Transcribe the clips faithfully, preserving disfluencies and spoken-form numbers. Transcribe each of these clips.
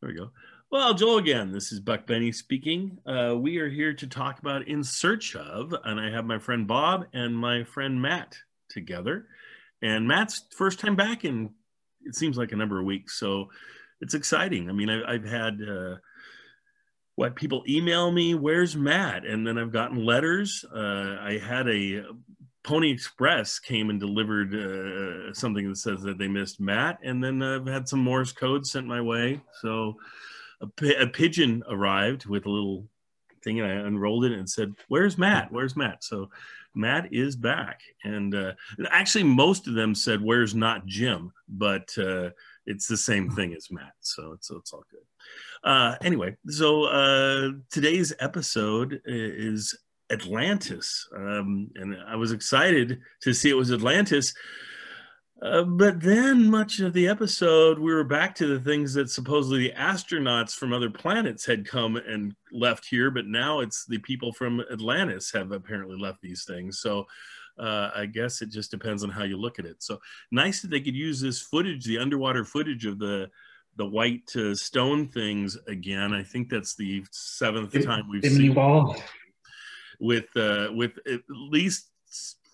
There we go. Well, Joel again, this is Buck Benny speaking. Uh, we are here to talk about In Search Of, and I have my friend Bob and my friend Matt together. And Matt's first time back in, it seems like a number of weeks, so it's exciting. I mean, I, I've had, uh, what, people email me, where's Matt? And then I've gotten letters. Uh, I had a Pony Express came and delivered uh, something that says that they missed Matt. And then I've had some Morse code sent my way. So a, pi a pigeon arrived with a little thing and I unrolled it and said, where's Matt? Where's Matt? So Matt is back. And uh, actually most of them said, where's not Jim? But uh, it's the same thing as Matt. So it's, so it's all good. Uh, anyway, so uh, today's episode is Atlantis, um, and I was excited to see it was Atlantis, uh, but then much of the episode we were back to the things that supposedly the astronauts from other planets had come and left here, but now it's the people from Atlantis have apparently left these things, so uh, I guess it just depends on how you look at it. So nice that they could use this footage, the underwater footage of the the white uh, stone things again. I think that's the seventh it, time we've seen ball. With uh, with at least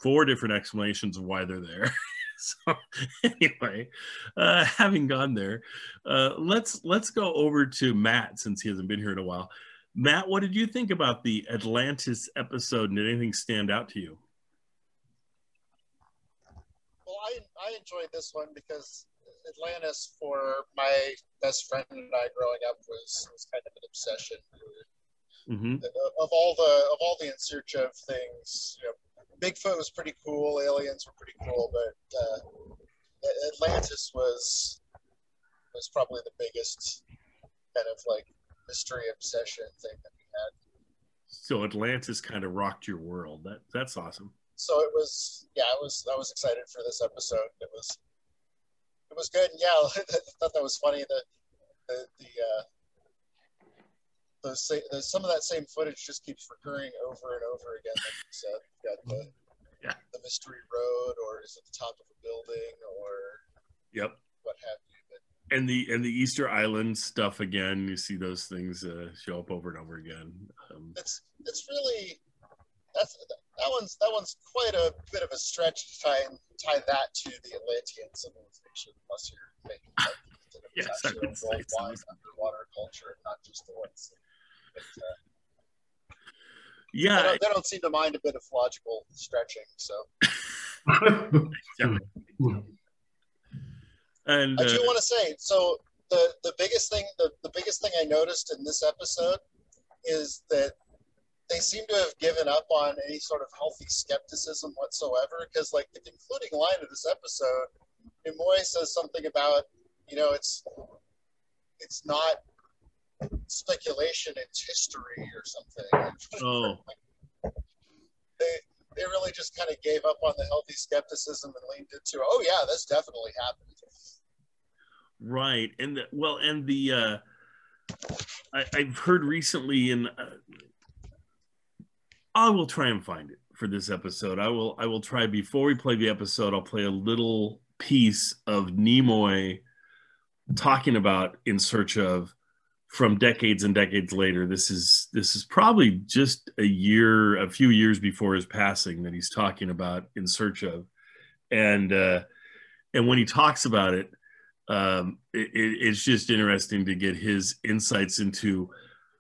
four different explanations of why they're there. So anyway, uh, having gone there, uh, let's let's go over to Matt since he hasn't been here in a while. Matt, what did you think about the Atlantis episode? And did anything stand out to you? Well, I I enjoyed this one because Atlantis, for my best friend and I growing up, was was kind of an obsession. Mm-hmm. Of all the of all the In Search Of things, you know, Bigfoot was pretty cool, aliens were pretty cool, but uh, Atlantis was was probably the biggest kind of like mystery obsession thing that we had. So Atlantis kind of rocked your world. That that's awesome. So it was, yeah, I was I was excited for this episode. It was it was good. And yeah, I thought that was funny. The the the. Uh, The, the, some of that same footage just keeps recurring over and over again. Like you said, you've got the, yeah. the mystery road, or is it the top of a building, or yep, what have you. But, and the and the Easter Island stuff again. You see those things uh, show up over and over again. Um, it's it's really that's that one's that one's quite a bit of a stretch to tie and, tie that to the Atlantean civilization, unless you're making like, yes, I would say so. Underwater culture, not just the white sea. But, uh, yeah, they don't, they don't seem to mind a bit of logical stretching. So, and uh, I do want to say so. the The biggest thing, the, the biggest thing I noticed in this episode is that they seem to have given up on any sort of healthy skepticism whatsoever. Because, like the concluding line of this episode, Nimoy says something about, you know, it's it's not speculation; it's history or something. Oh. They they really just kind of gave up on the healthy skepticism and leaned into, oh yeah, this definitely happened. Right, and the, well, and the uh, I, I've heard recently, and uh, I will try and find it for this episode. I will I will try before we play the episode. I'll play a little piece of Nimoy talking about In Search Of from decades and decades later. This is this is probably just a year, a few years before his passing that he's talking about In Search Of, and uh, and when he talks about it, um, it, it's just interesting to get his insights into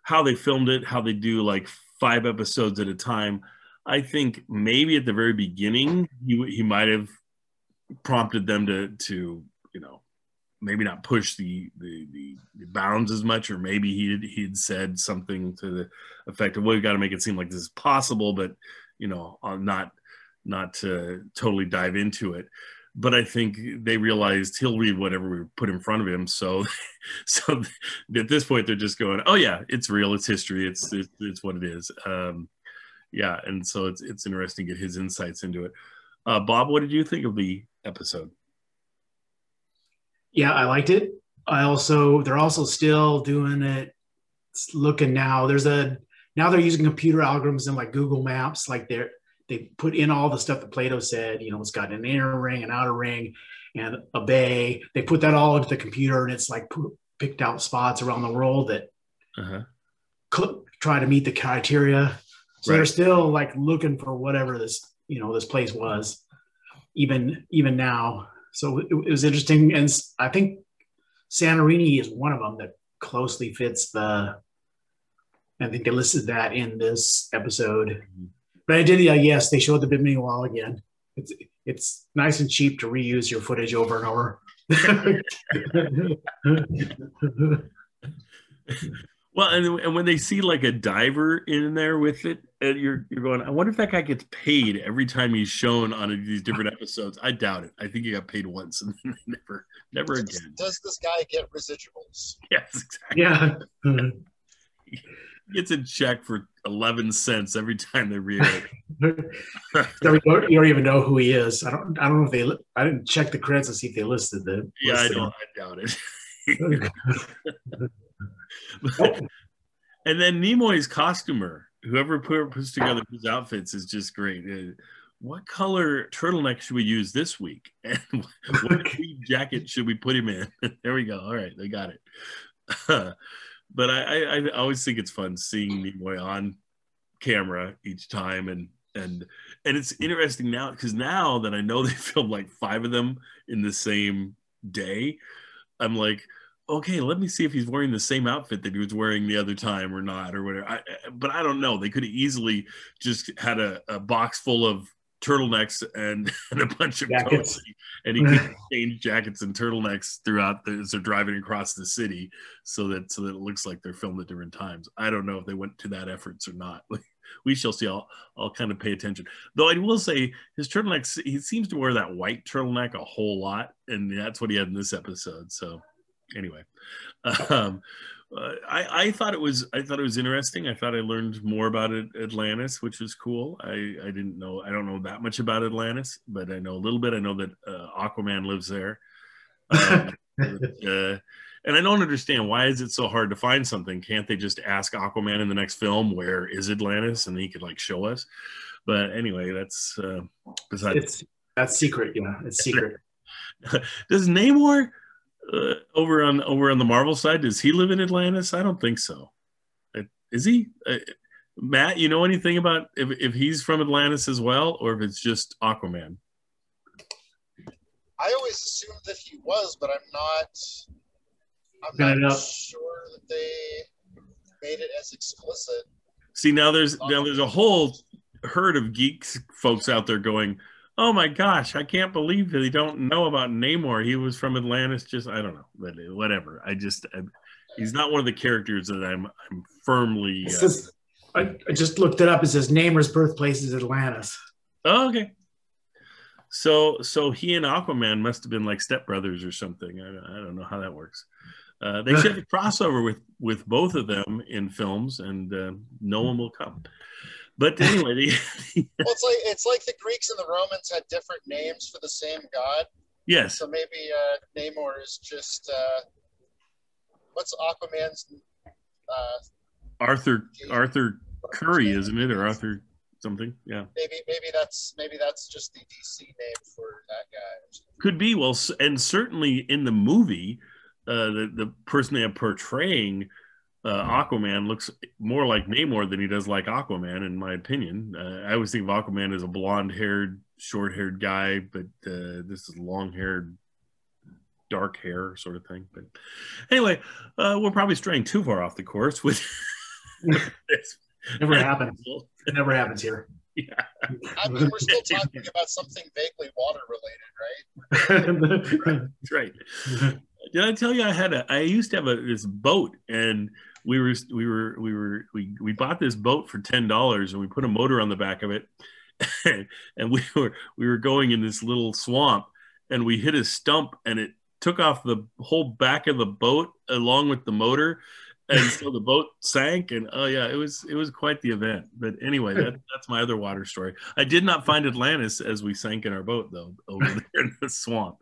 how they filmed it, how they do like five episodes at a time. I think maybe at the very beginning he he might have prompted them to to you know, maybe not push the, the, the, the bounds as much, or maybe he'd, he'd said something to the effect of, well, we've got to make it seem like this is possible, but, you know, not, not to totally dive into it. But I think they realized he'll read whatever we put in front of him. So, so at this point, they're just going, oh yeah, it's real, it's history, it's, it's, it's what it is. Um, yeah, and so it's, it's interesting to get his insights into it. Uh, Bob, what did you think of the episode? Yeah, I liked it. I also, they're also still doing it. It's looking now, there's a, now they're using computer algorithms in like Google Maps. Like they're, they put in all the stuff that Plato said, you know, it's got an inner ring, an outer ring, and a bay. They put that all into the computer and it's like picked out spots around the world that uh-huh. could try to meet the criteria. So right. they're still like looking for whatever this, you know, this place was, even even now. So it, it was interesting, and I think Santorini is one of them that closely fits the. I think they listed that in this episode, mm-hmm. but I did. Yeah, yes, they showed the Bimini wall again. It's it's nice and cheap to reuse your footage over and over. Well, and, and when they see like a diver in there with it, and you're you're going, I wonder if that guy gets paid every time he's shown on a, these different episodes. I doubt it. I think he got paid once and then never, never does, again. Does this guy get residuals? Yes, exactly. Yeah. Mm-hmm. He gets a check for eleven cents every time they read it. So you, don't, you don't even know who he is. I don't. I don't know if they. I didn't check the credits to see if they listed the. Yeah, listed I don't. Him. I doubt it. And then Nimoy's costumer, whoever puts together his outfits, is just great. What color turtleneck should we use this week? And what jacket should we put him in? There we go. All right, they got it. But I, I, I always think it's fun seeing Nimoy on camera each time, and and and it's interesting now because now that I know they filmed like five of them in the same day, I'm like, okay, let me see if he's wearing the same outfit that he was wearing the other time or not or whatever. I, but I don't know. They could have easily just had a, a box full of turtlenecks and, and a bunch of jackets, coats, and he could change jackets and turtlenecks throughout the, as they're driving across the city, so that so that it looks like they're filmed at different times. I don't know if they went to that efforts or not. We shall see. I'll, I'll kind of pay attention, though. I will say his turtleneck, he seems to wear that white turtleneck a whole lot, and that's what he had in this episode. So anyway, um Uh, I, I thought it was I thought it was interesting. I thought I learned more about it, Atlantis, which was cool. I, I didn't know I don't know that much about Atlantis, but I know a little bit. I know that uh, Aquaman lives there, um, but, uh, and I don't understand why is it so hard to find something. Can't they just ask Aquaman in the next film where is Atlantis, and he could like show us? But anyway, that's uh, besides. It's, that's secret, you know. It's secret. Does Namor? Uh, over on over on the Marvel side, does he live in Atlantis? I don't think so. Uh, is he? Uh, Matt, you know anything about if, if he's from Atlantis as well, or if it's just Aquaman? I always assumed that he was, but I'm not. I'm Got not sure that they made it as explicit. See, now there's now there's a whole herd of geeks folks out there going, oh my gosh, I can't believe that they don't know about Namor. He was from Atlantis. Just, I don't know, but whatever. I just, I, he's not one of the characters that I'm, I'm firmly. Uh, says, I, I just looked it up. It says Namor's birthplace is Atlantis. Oh, okay. So, so he and Aquaman must have been like stepbrothers or something. I, I don't know how that works. Uh, they should have a crossover with, with both of them in films, and uh, no one will come. But anyway, the, well, it's like it's like the Greeks and the Romans had different names for the same god. Yes. So maybe uh, Namor is just uh, what's Aquaman's? Uh, Arthur G Arthur Curry, name? Isn't it, or Arthur something? Yeah. Maybe maybe that's maybe that's just the D C name for that guy. Could be. Well, and certainly in the movie, uh, the the person they are portraying. Uh, Aquaman looks more like Namor than he does like Aquaman, in my opinion. Uh, I always think of Aquaman as a blonde-haired, short-haired guy, but uh, this is long-haired, dark hair sort of thing. But anyway, uh, we're probably straying too far off the course. With this. Never happens. It never happens here. Yeah. I mean, we're still talking about something vaguely water-related, right? Right? That's right. Did I tell you I had a? I used to have a this boat, and we were we were we were we we bought this boat for ten dollars, and we put a motor on the back of it, and we were we were going in this little swamp, and we hit a stump, and it took off the whole back of the boat along with the motor, and so the boat sank. And oh yeah, it was it was quite the event. But anyway, that, that's my other water story. I did not find Atlantis as we sank in our boat though over there in the swamp.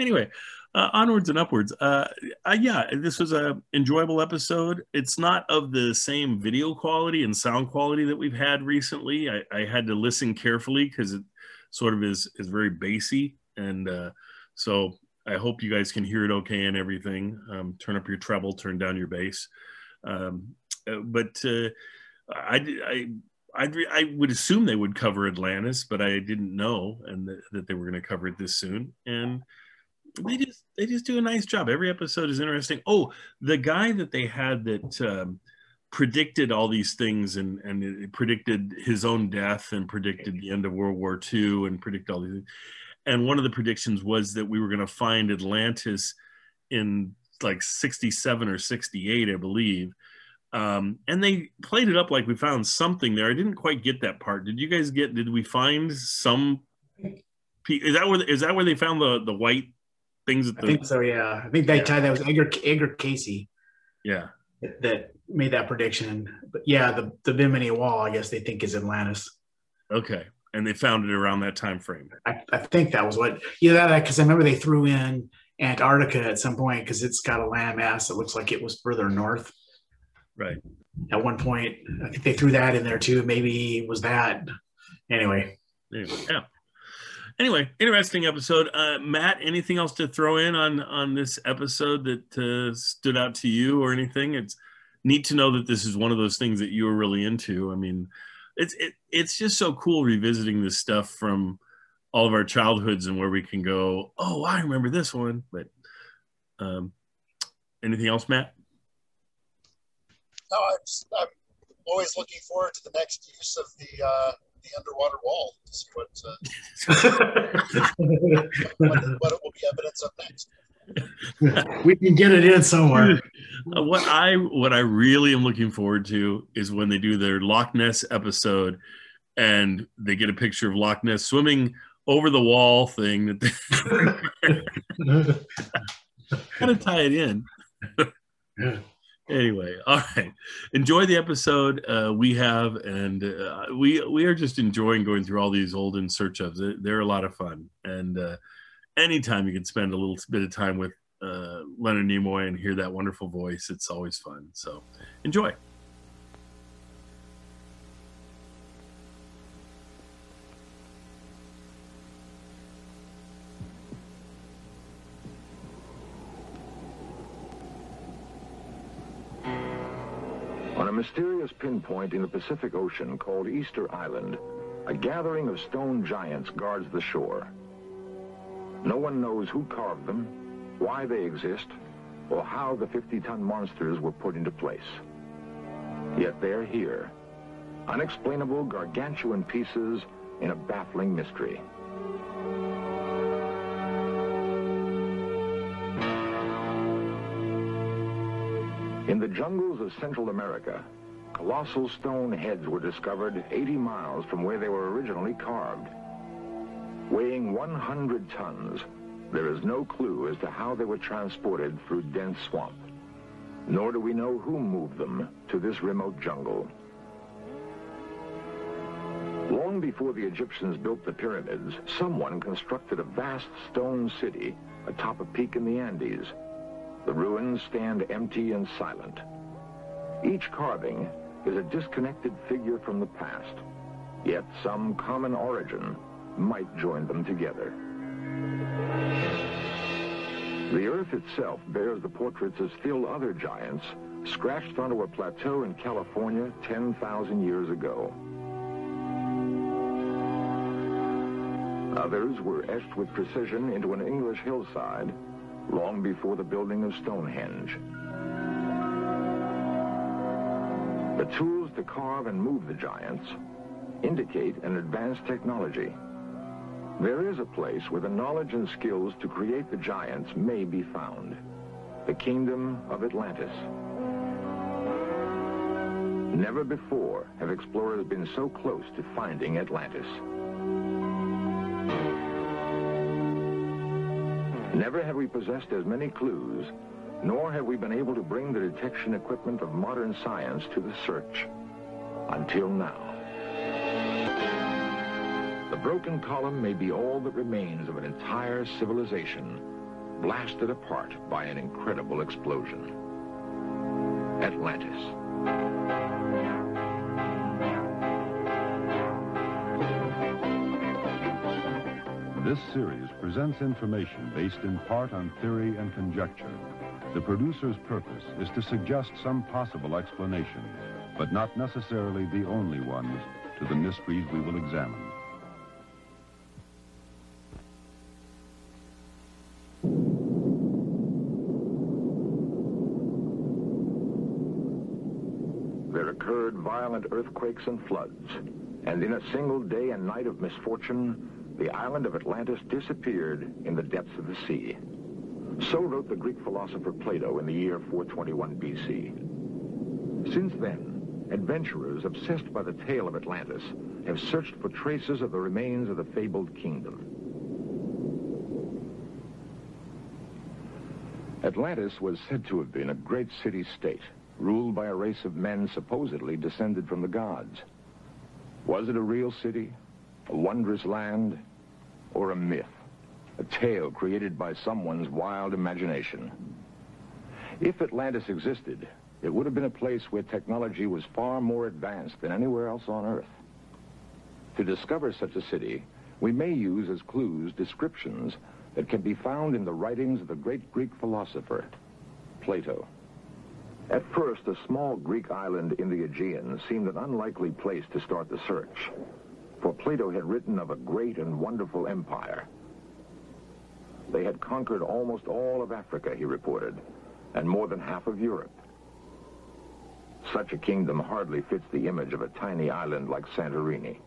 Anyway. Uh, onwards and upwards. Uh, uh, yeah, this was an enjoyable episode. It's not of the same video quality and sound quality that we've had recently. I, I had to listen carefully because it sort of is, is very bassy. And uh, so I, I hope you guys can hear it okay and everything. Um, turn up your treble, turn down your bass. Um, but uh, I, I, I'd re I would assume they would cover Atlantis, but I didn't know and th that they were going to cover it this soon. And they just they just do a nice job. Every episode is interesting. Oh, the guy that they had that um, predicted all these things and and it predicted his own death and predicted the end of World War Two and predict all these things. And one of the predictions was that we were going to find Atlantis in like sixty-seven or sixty-eight, I believe. Um, and they played it up like we found something there. I didn't quite get that part. Did you guys get, did we find some, is that where, is that where they found the, the white things? At the, I think so, yeah. I think that yeah. time that was Edgar, Edgar Cayce. Yeah. That, that made that prediction. But yeah, the, the Bimini wall, I guess they think is Atlantis. Okay. And they found it around that time frame. I, I think that was what, yeah, that, because I remember they threw in Antarctica at some point because it's got a landmass that looks like it was further north. Right. At one point, I think they threw that in there too. Maybe it was that. Anyway. Anyway, yeah. Anyway, interesting episode. Uh, Matt, anything else to throw in on on this episode that uh, stood out to you or anything? It's neat to know that this is one of those things that you were really into. I mean, it's it, it's just so cool revisiting this stuff from all of our childhoods and where we can go, oh, I remember this one. But um, anything else, Matt? No, I'm, just, I'm always looking forward to the next use of the uh, the underwater wall to see what, uh, what, what it will be evidence of next. We can get it in somewhere. Uh, what I what I really am looking forward to is when they do their Loch Ness episode, and they get a picture of Loch Ness swimming over the wall thing. That they gotta tie it in. Yeah. Anyway, all right. Enjoy the episode uh, we have, and uh, we we are just enjoying going through all these old In Search Ofs. They're, they're a lot of fun, and uh, anytime you can spend a little bit of time with uh, Leonard Nimoy and hear that wonderful voice, it's always fun. So, enjoy. On a mysterious pinpoint in the Pacific Ocean called Easter Island, a gathering of stone giants guards the shore. No one knows who carved them, why they exist, or how the fifty-ton monsters were put into place. Yet they're here, unexplainable gargantuan pieces in a baffling mystery. In the jungles of Central America, colossal stone heads were discovered eighty miles from where they were originally carved. Weighing one hundred tons, there is no clue as to how they were transported through dense swamp. Nor do we know who moved them to this remote jungle. Long before the Egyptians built the pyramids, someone constructed a vast stone city atop a peak in the Andes. The ruins stand empty and silent. Each carving is a disconnected figure from the past, yet some common origin might join them together. The earth itself bears the portraits of still other giants scratched onto a plateau in California ten thousand years ago. Others were etched with precision into an English hillside long before the building of Stonehenge. The tools to carve and move the giants indicate an advanced technology. There is a place where the knowledge and skills to create the giants may be found, the kingdom of Atlantis. Never before have explorers been so close to finding Atlantis. Never have we possessed as many clues, nor have we been able to bring the detection equipment of modern science to the search, until now. The broken column may be all that remains of an entire civilization, blasted apart by an incredible explosion. Atlantis. This series presents information based in part on theory and conjecture. The producer's purpose is to suggest some possible explanations, but not necessarily the only ones, to the mysteries we will examine. There occurred violent earthquakes and floods, and in a single day and night of misfortune, the island of Atlantis disappeared in the depths of the sea. So wrote the Greek philosopher Plato in the year four twenty-one B C. Since then, adventurers obsessed by the tale of Atlantis have searched for traces of the remains of the fabled kingdom. Atlantis was said to have been a great city-state, ruled by a race of men supposedly descended from the gods. Was it a real city, a wondrous land, or a myth, a tale created by someone's wild imagination? If Atlantis existed, it would have been a place where technology was far more advanced than anywhere else on Earth. To discover such a city, we may use as clues descriptions that can be found in the writings of the great Greek philosopher, Plato. At first, a small Greek island in the Aegean seemed an unlikely place to start the search, for Plato had written of a great and wonderful empire. They had conquered almost all of Africa, he reported, and more than half of Europe. Such a kingdom hardly fits the image of a tiny island like Santorini.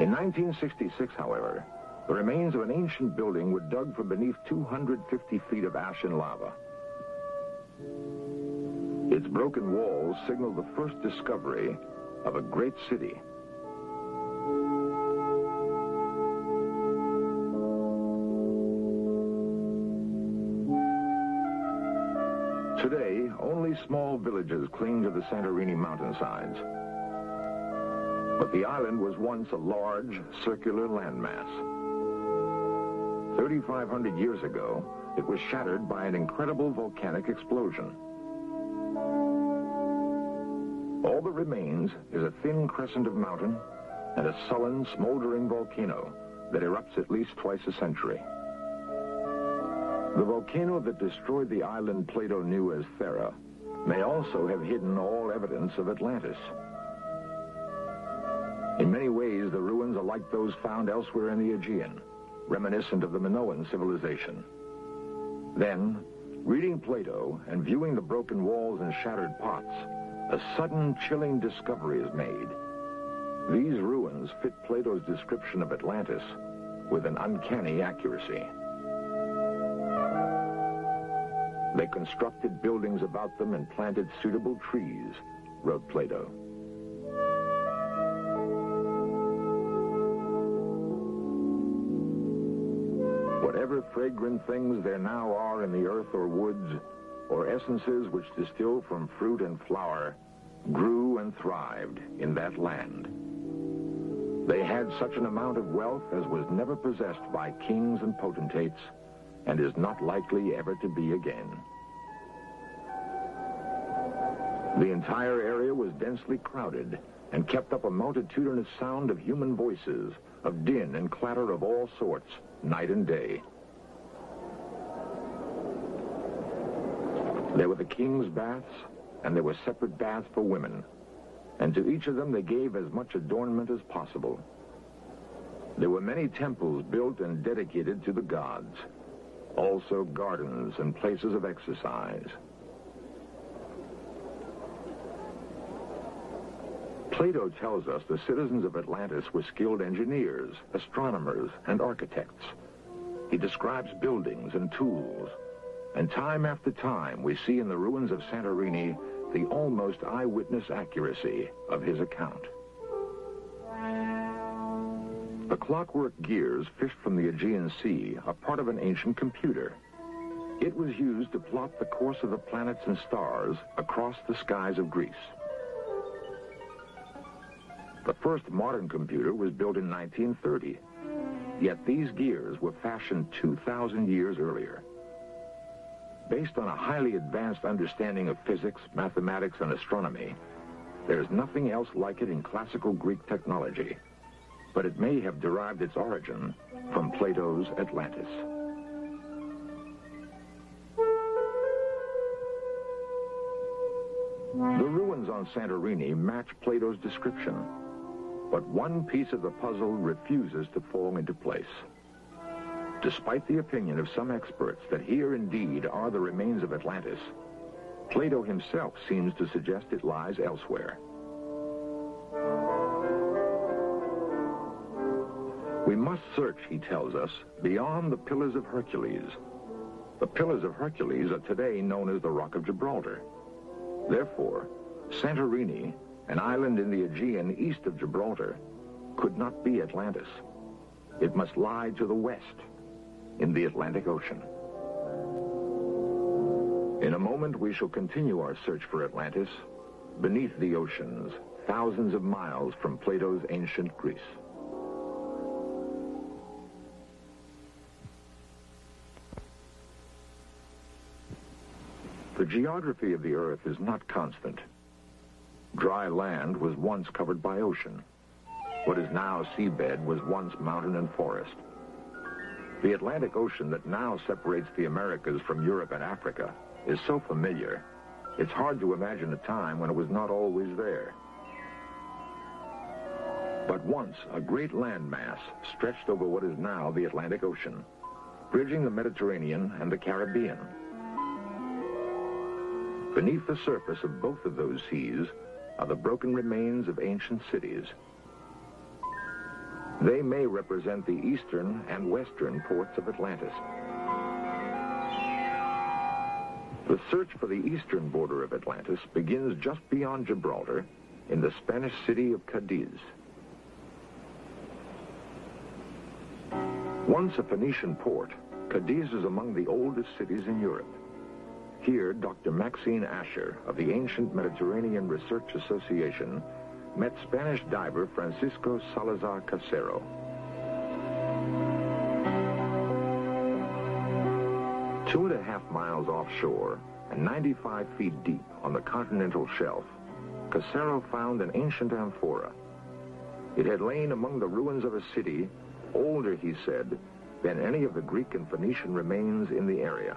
In nineteen sixty-six, however, the remains of an ancient building were dug from beneath two hundred fifty feet of ash and lava. Its broken walls signal the first discovery of a great city. Today, only small villages cling to the Santorini mountainsides. But the island was once a large, circular landmass. thirty-five hundred years ago, it was shattered by an incredible volcanic explosion. All that remains is a thin crescent of mountain and a sullen, smoldering volcano that erupts at least twice a century. The volcano that destroyed the island Plato knew as Thera may also have hidden all evidence of Atlantis. In many ways, the ruins are like those found elsewhere in the Aegean, reminiscent of the Minoan civilization. Then, reading Plato and viewing the broken walls and shattered pots, a sudden, chilling discovery is made. These ruins fit Plato's description of Atlantis with an uncanny accuracy. They constructed buildings about them and planted suitable trees, wrote Plato. Whatever fragrant things there now are in the earth or woods, or essences which distill from fruit and flower, grew and thrived in that land. They had such an amount of wealth as was never possessed by kings and potentates, and is not likely ever to be again. The entire area was densely crowded and kept up a multitudinous sound of human voices, of din and clatter of all sorts, night and day. There were the king's baths, and there were separate baths for women, and to each of them they gave as much adornment as possible. There were many temples built and dedicated to the gods, also gardens and places of exercise. Plato tells us the citizens of Atlantis were skilled engineers, astronomers, and architects. He describes buildings and tools. And time after time, we see in the ruins of Santorini the almost eyewitness accuracy of his account. The clockwork gears fished from the Aegean Sea are part of an ancient computer. It was used to plot the course of the planets and stars across the skies of Greece. The first modern computer was built in nineteen thirty, yet these gears were fashioned two thousand years earlier. Based on a highly advanced understanding of physics, mathematics, and astronomy, there's nothing else like it in classical Greek technology. but it may have derived its origin from Plato's Atlantis. The ruins on Santorini match Plato's description, but one piece of the puzzle refuses to fall into place. Despite the opinion of some experts that here indeed are the remains of Atlantis, Plato himself seems to suggest it lies elsewhere. We must search, he tells us, beyond the Pillars of Hercules. The Pillars of Hercules are today known as the Rock of Gibraltar. Therefore, Santorini, an island in the Aegean east of Gibraltar, could not be Atlantis. It must lie to the west, in the Atlantic Ocean. In a moment, we shall continue our search for Atlantis beneath the oceans, thousands of miles from Plato's ancient Greece. The geography of the Earth is not constant. Dry land was once covered by ocean. What is now seabed was once mountain and forest. The Atlantic Ocean that now separates the Americas from Europe and Africa is so familiar, it's hard to imagine a time when it was not always there. But once, a great landmass stretched over what is now the Atlantic Ocean, bridging the Mediterranean and the Caribbean. Beneath the surface of both of those seas are the broken remains of ancient cities. They may represent the eastern and western ports of Atlantis. The search for the eastern border of Atlantis begins just beyond Gibraltar in the Spanish city of Cadiz. Once a Phoenician port, Cadiz is among the oldest cities in Europe. Here, Doctor Maxine Asher of the Ancient Mediterranean Research Association met Spanish diver Francisco Salazar Casero. Two and a half miles offshore and ninety-five feet deep on the continental shelf, Casero found an ancient amphora. It had lain among the ruins of a city, older, he said, than any of the Greek and Phoenician remains in the area.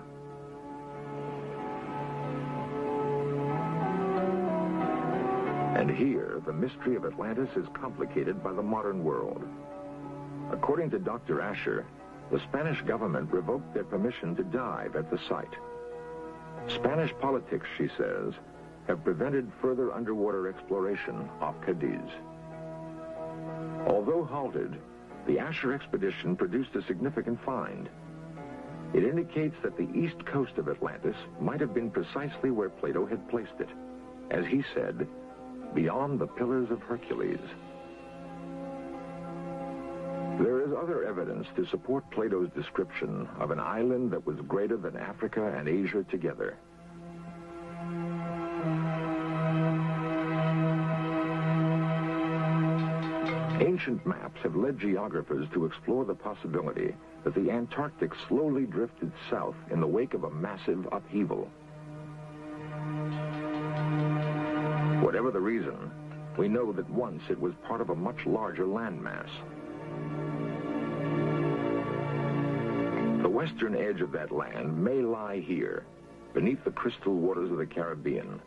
And here, the mystery of Atlantis is complicated by the modern world. According to Doctor Asher, the Spanish government revoked their permission to dive at the site. Spanish politics, she says, have prevented further underwater exploration off Cadiz. Although halted, the Asher expedition produced a significant find. It indicates that the east coast of Atlantis might have been precisely where Plato had placed it, as he said, beyond the Pillars of Hercules. There is other evidence to support Plato's description of an island that was greater than Africa and Asia together. Ancient maps have led geographers to explore the possibility that the Antarctic slowly drifted south in the wake of a massive upheaval. Whatever the reason, we know that once it was part of a much larger landmass. The western edge of that land may lie here, beneath the crystal waters of the Caribbean.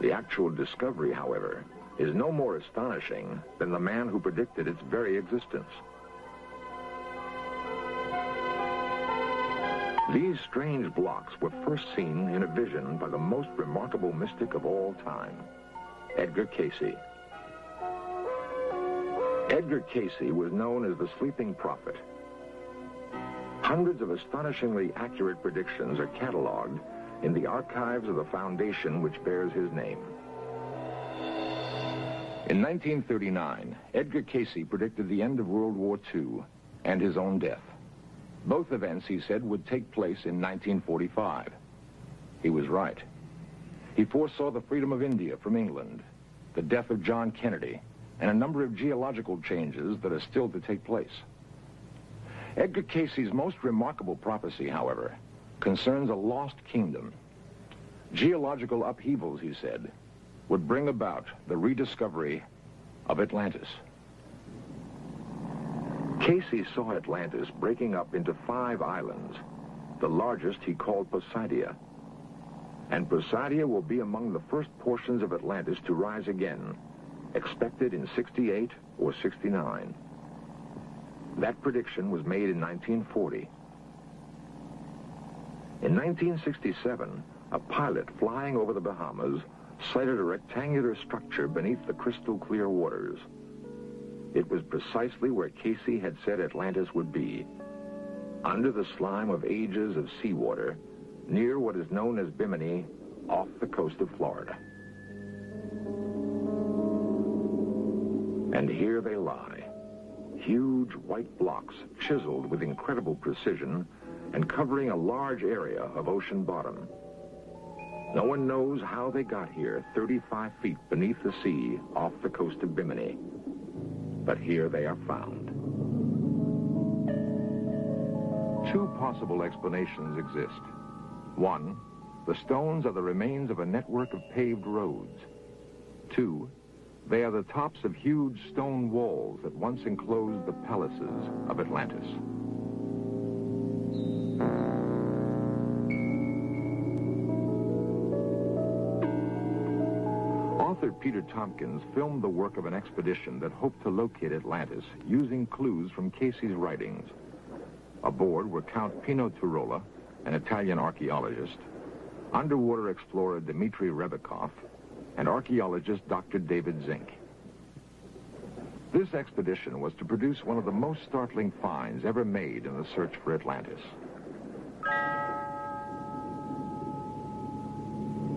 The actual discovery, however, is no more astonishing than the man who predicted its very existence. These strange blocks were first seen in a vision by the most remarkable mystic of all time, Edgar Cayce. Edgar Cayce was known as the Sleeping Prophet. Hundreds of astonishingly accurate predictions are cataloged in the archives of the foundation which bears his name. In nineteen thirty-nine, Edgar Cayce predicted the end of World War Two and his own death. Both events, he said, would take place in nineteen forty-five. He was right. He foresaw the freedom of India from England, the death of John Kennedy, and a number of geological changes that are still to take place. Edgar Cayce's most remarkable prophecy, however, concerns a lost kingdom. Geological upheavals, he said, would bring about the rediscovery of Atlantis. Cayce saw Atlantis breaking up into five islands, the largest he called Poseidia. And Poseidia will be among the first portions of Atlantis to rise again, expected in sixty-eight or sixty-nine. That prediction was made in nineteen forty. In nineteen sixty-seven, a pilot flying over the Bahamas sighted a rectangular structure beneath the crystal clear waters. It was precisely where Cayce had said Atlantis would be, under the slime of ages of seawater, near what is known as Bimini, off the coast of Florida. And here they lie, huge white blocks chiseled with incredible precision and covering a large area of ocean bottom. No one knows how they got here, thirty-five feet beneath the sea, off the coast of Bimini. But here they are found. Two possible explanations exist. One, the stones are the remains of a network of paved roads. Two, they are the tops of huge stone walls that once enclosed the palaces of Atlantis. Author Peter Tompkins filmed the work of an expedition that hoped to locate Atlantis using clues from Cayce's writings. Aboard were Count Pino Tirola, an Italian archaeologist, underwater explorer Dmitry Rebikov, and archaeologist Doctor David Zink. This expedition was to produce one of the most startling finds ever made in the search for Atlantis.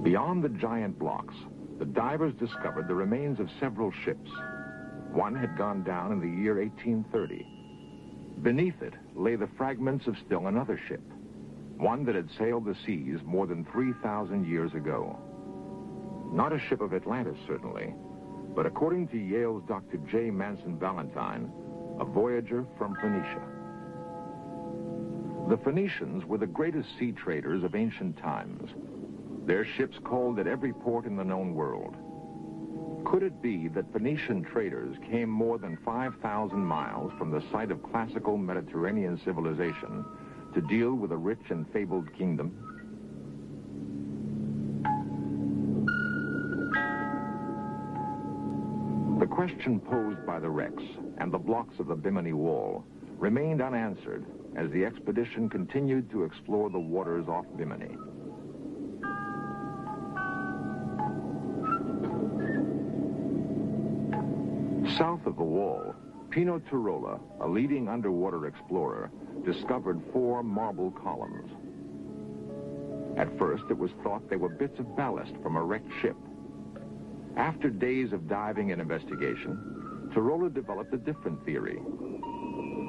Beyond the giant blocks, the divers discovered the remains of several ships. One had gone down in the year eighteen thirty. Beneath it lay the fragments of still another ship, one that had sailed the seas more than three thousand years ago. Not a ship of Atlantis, certainly, but according to Yale's Doctor J. Manson Valentine, a voyager from Phoenicia. The Phoenicians were the greatest sea traders of ancient times. Their ships called at every port in the known world. Could it be that Phoenician traders came more than five thousand miles from the site of classical Mediterranean civilization to deal with a rich and fabled kingdom? The question posed by the wrecks and the blocks of the Bimini Wall remained unanswered as the expedition continued to explore the waters off Bimini. South of the wall, Pino Tirola, a leading underwater explorer, discovered four marble columns. At first, it was thought they were bits of ballast from a wrecked ship. After days of diving and investigation, Tirola developed a different theory.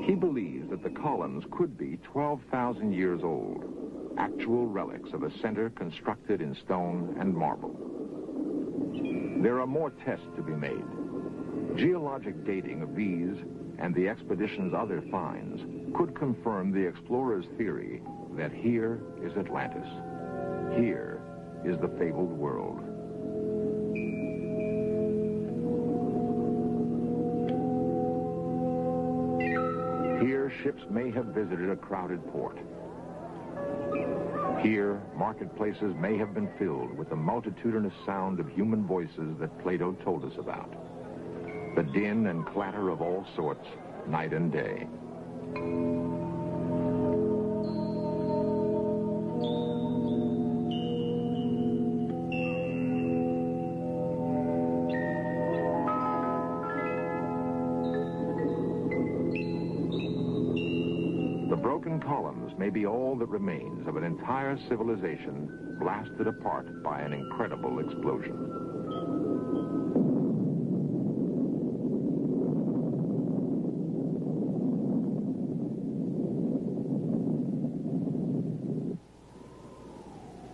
He believes that the columns could be twelve thousand years old, actual relics of a center constructed in stone and marble. There are more tests to be made. Geologic dating of these and the expedition's other finds could confirm the explorer's theory that here is Atlantis. Here is the fabled world. Here, ships may have visited a crowded port. Here, marketplaces may have been filled with the multitudinous sound of human voices that Plato told us about. The din and clatter of all sorts, night and day. The broken columns may be all that remains of an entire civilization blasted apart by an incredible explosion.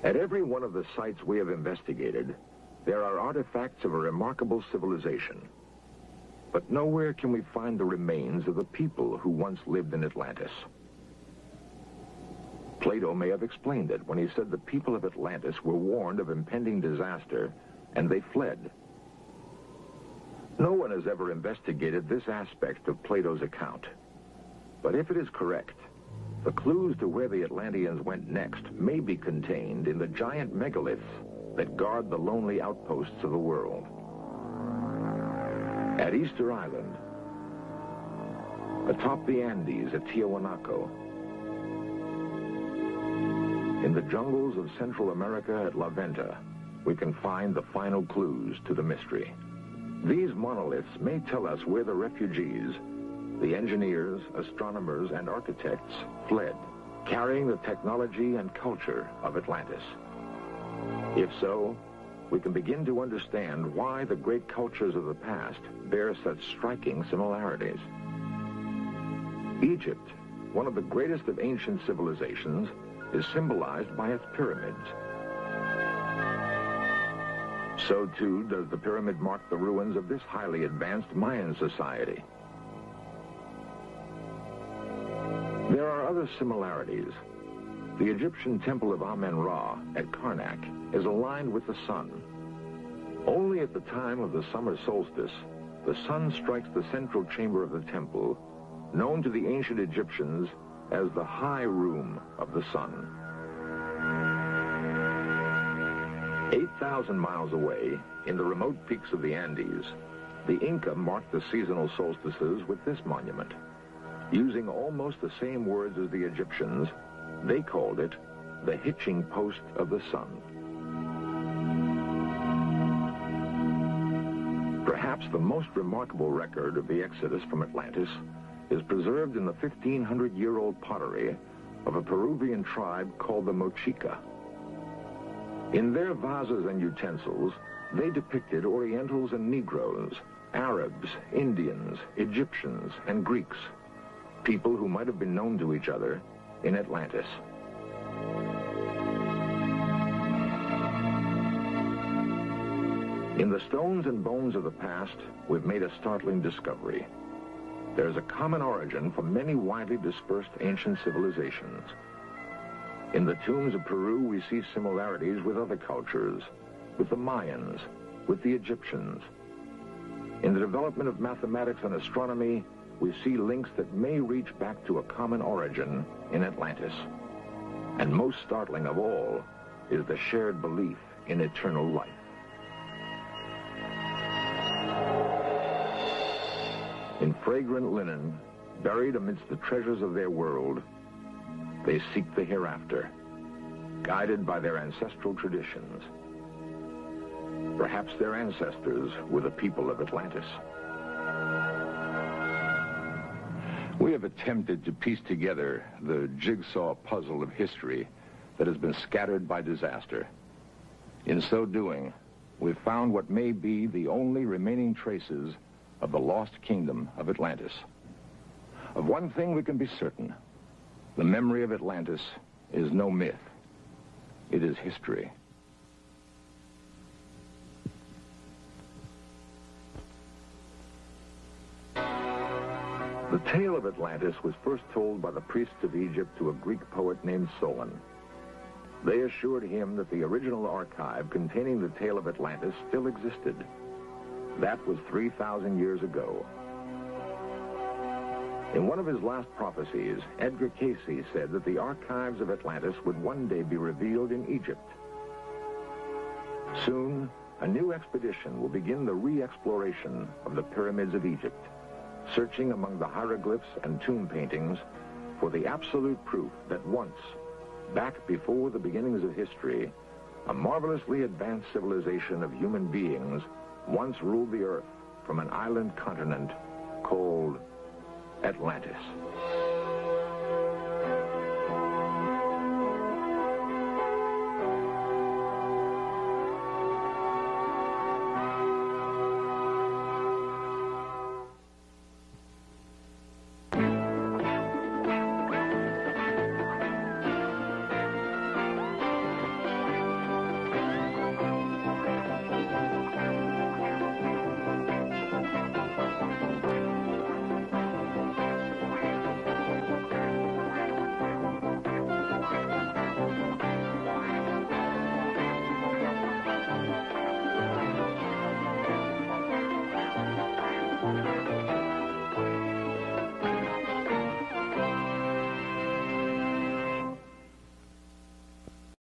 At every one of the sites we have investigated, there are artifacts of a remarkable civilization. But nowhere can we find the remains of the people who once lived in Atlantis. Plato may have explained it when he said the people of Atlantis were warned of impending disaster, and they fled. No one has ever investigated this aspect of Plato's account. But if it is correct, the clues to where the Atlanteans went next may be contained in the giant megaliths that guard the lonely outposts of the world. At Easter Island, atop the Andes at Tiahuanaco, in the jungles of Central America at La Venta, we can find the final clues to the mystery. These monoliths may tell us where the refugees, the engineers, astronomers, and architects fled, carrying the technology and culture of Atlantis. If so, we can begin to understand why the great cultures of the past bear such striking similarities. Egypt, one of the greatest of ancient civilizations, is symbolized by its pyramids. So, too, does the pyramid mark the ruins of this highly advanced Mayan society. There are other similarities. The Egyptian temple of Amen Ra at Karnak is aligned with the sun. Only at the time of the summer solstice, the sun strikes the central chamber of the temple, known to the ancient Egyptians as the high room of the sun. eight thousand miles away, in the remote peaks of the Andes, the Inca marked the seasonal solstices with this monument. Using almost the same words as the Egyptians, they called it the hitching post of the sun. Perhaps the most remarkable record of the exodus from Atlantis is preserved in the fifteen hundred year old pottery of a Peruvian tribe called the Mochica. In their vases and utensils, they depicted Orientals and Negroes, Arabs, Indians, Egyptians, and Greeks, people who might have been known to each other in Atlantis. In the stones and bones of the past, we've made a startling discovery. There's a common origin for many widely dispersed ancient civilizations. In the tombs of Peru, we see similarities with other cultures, with the Mayans, with the Egyptians. In the development of mathematics and astronomy, we see links that may reach back to a common origin in Atlantis. And most startling of all is the shared belief in eternal life. In fragrant linen, buried amidst the treasures of their world, they seek the hereafter, guided by their ancestral traditions. Perhaps their ancestors were the people of Atlantis. We have attempted to piece together the jigsaw puzzle of history that has been scattered by disaster. In so doing, we've found what may be the only remaining traces of the lost kingdom of Atlantis. Of one thing we can be certain: the memory of Atlantis is no myth. It is history. The tale of Atlantis was first told by the priests of Egypt to a Greek poet named Solon. They assured him that the original archive containing the tale of Atlantis still existed. That was three thousand years ago. In one of his last prophecies, Edgar Cayce said that the archives of Atlantis would one day be revealed in Egypt. Soon, a new expedition will begin the re-exploration of the pyramids of Egypt, searching among the hieroglyphs and tomb paintings for the absolute proof that once, back before the beginnings of history, a marvelously advanced civilization of human beings once ruled the earth from an island continent called Atlantis.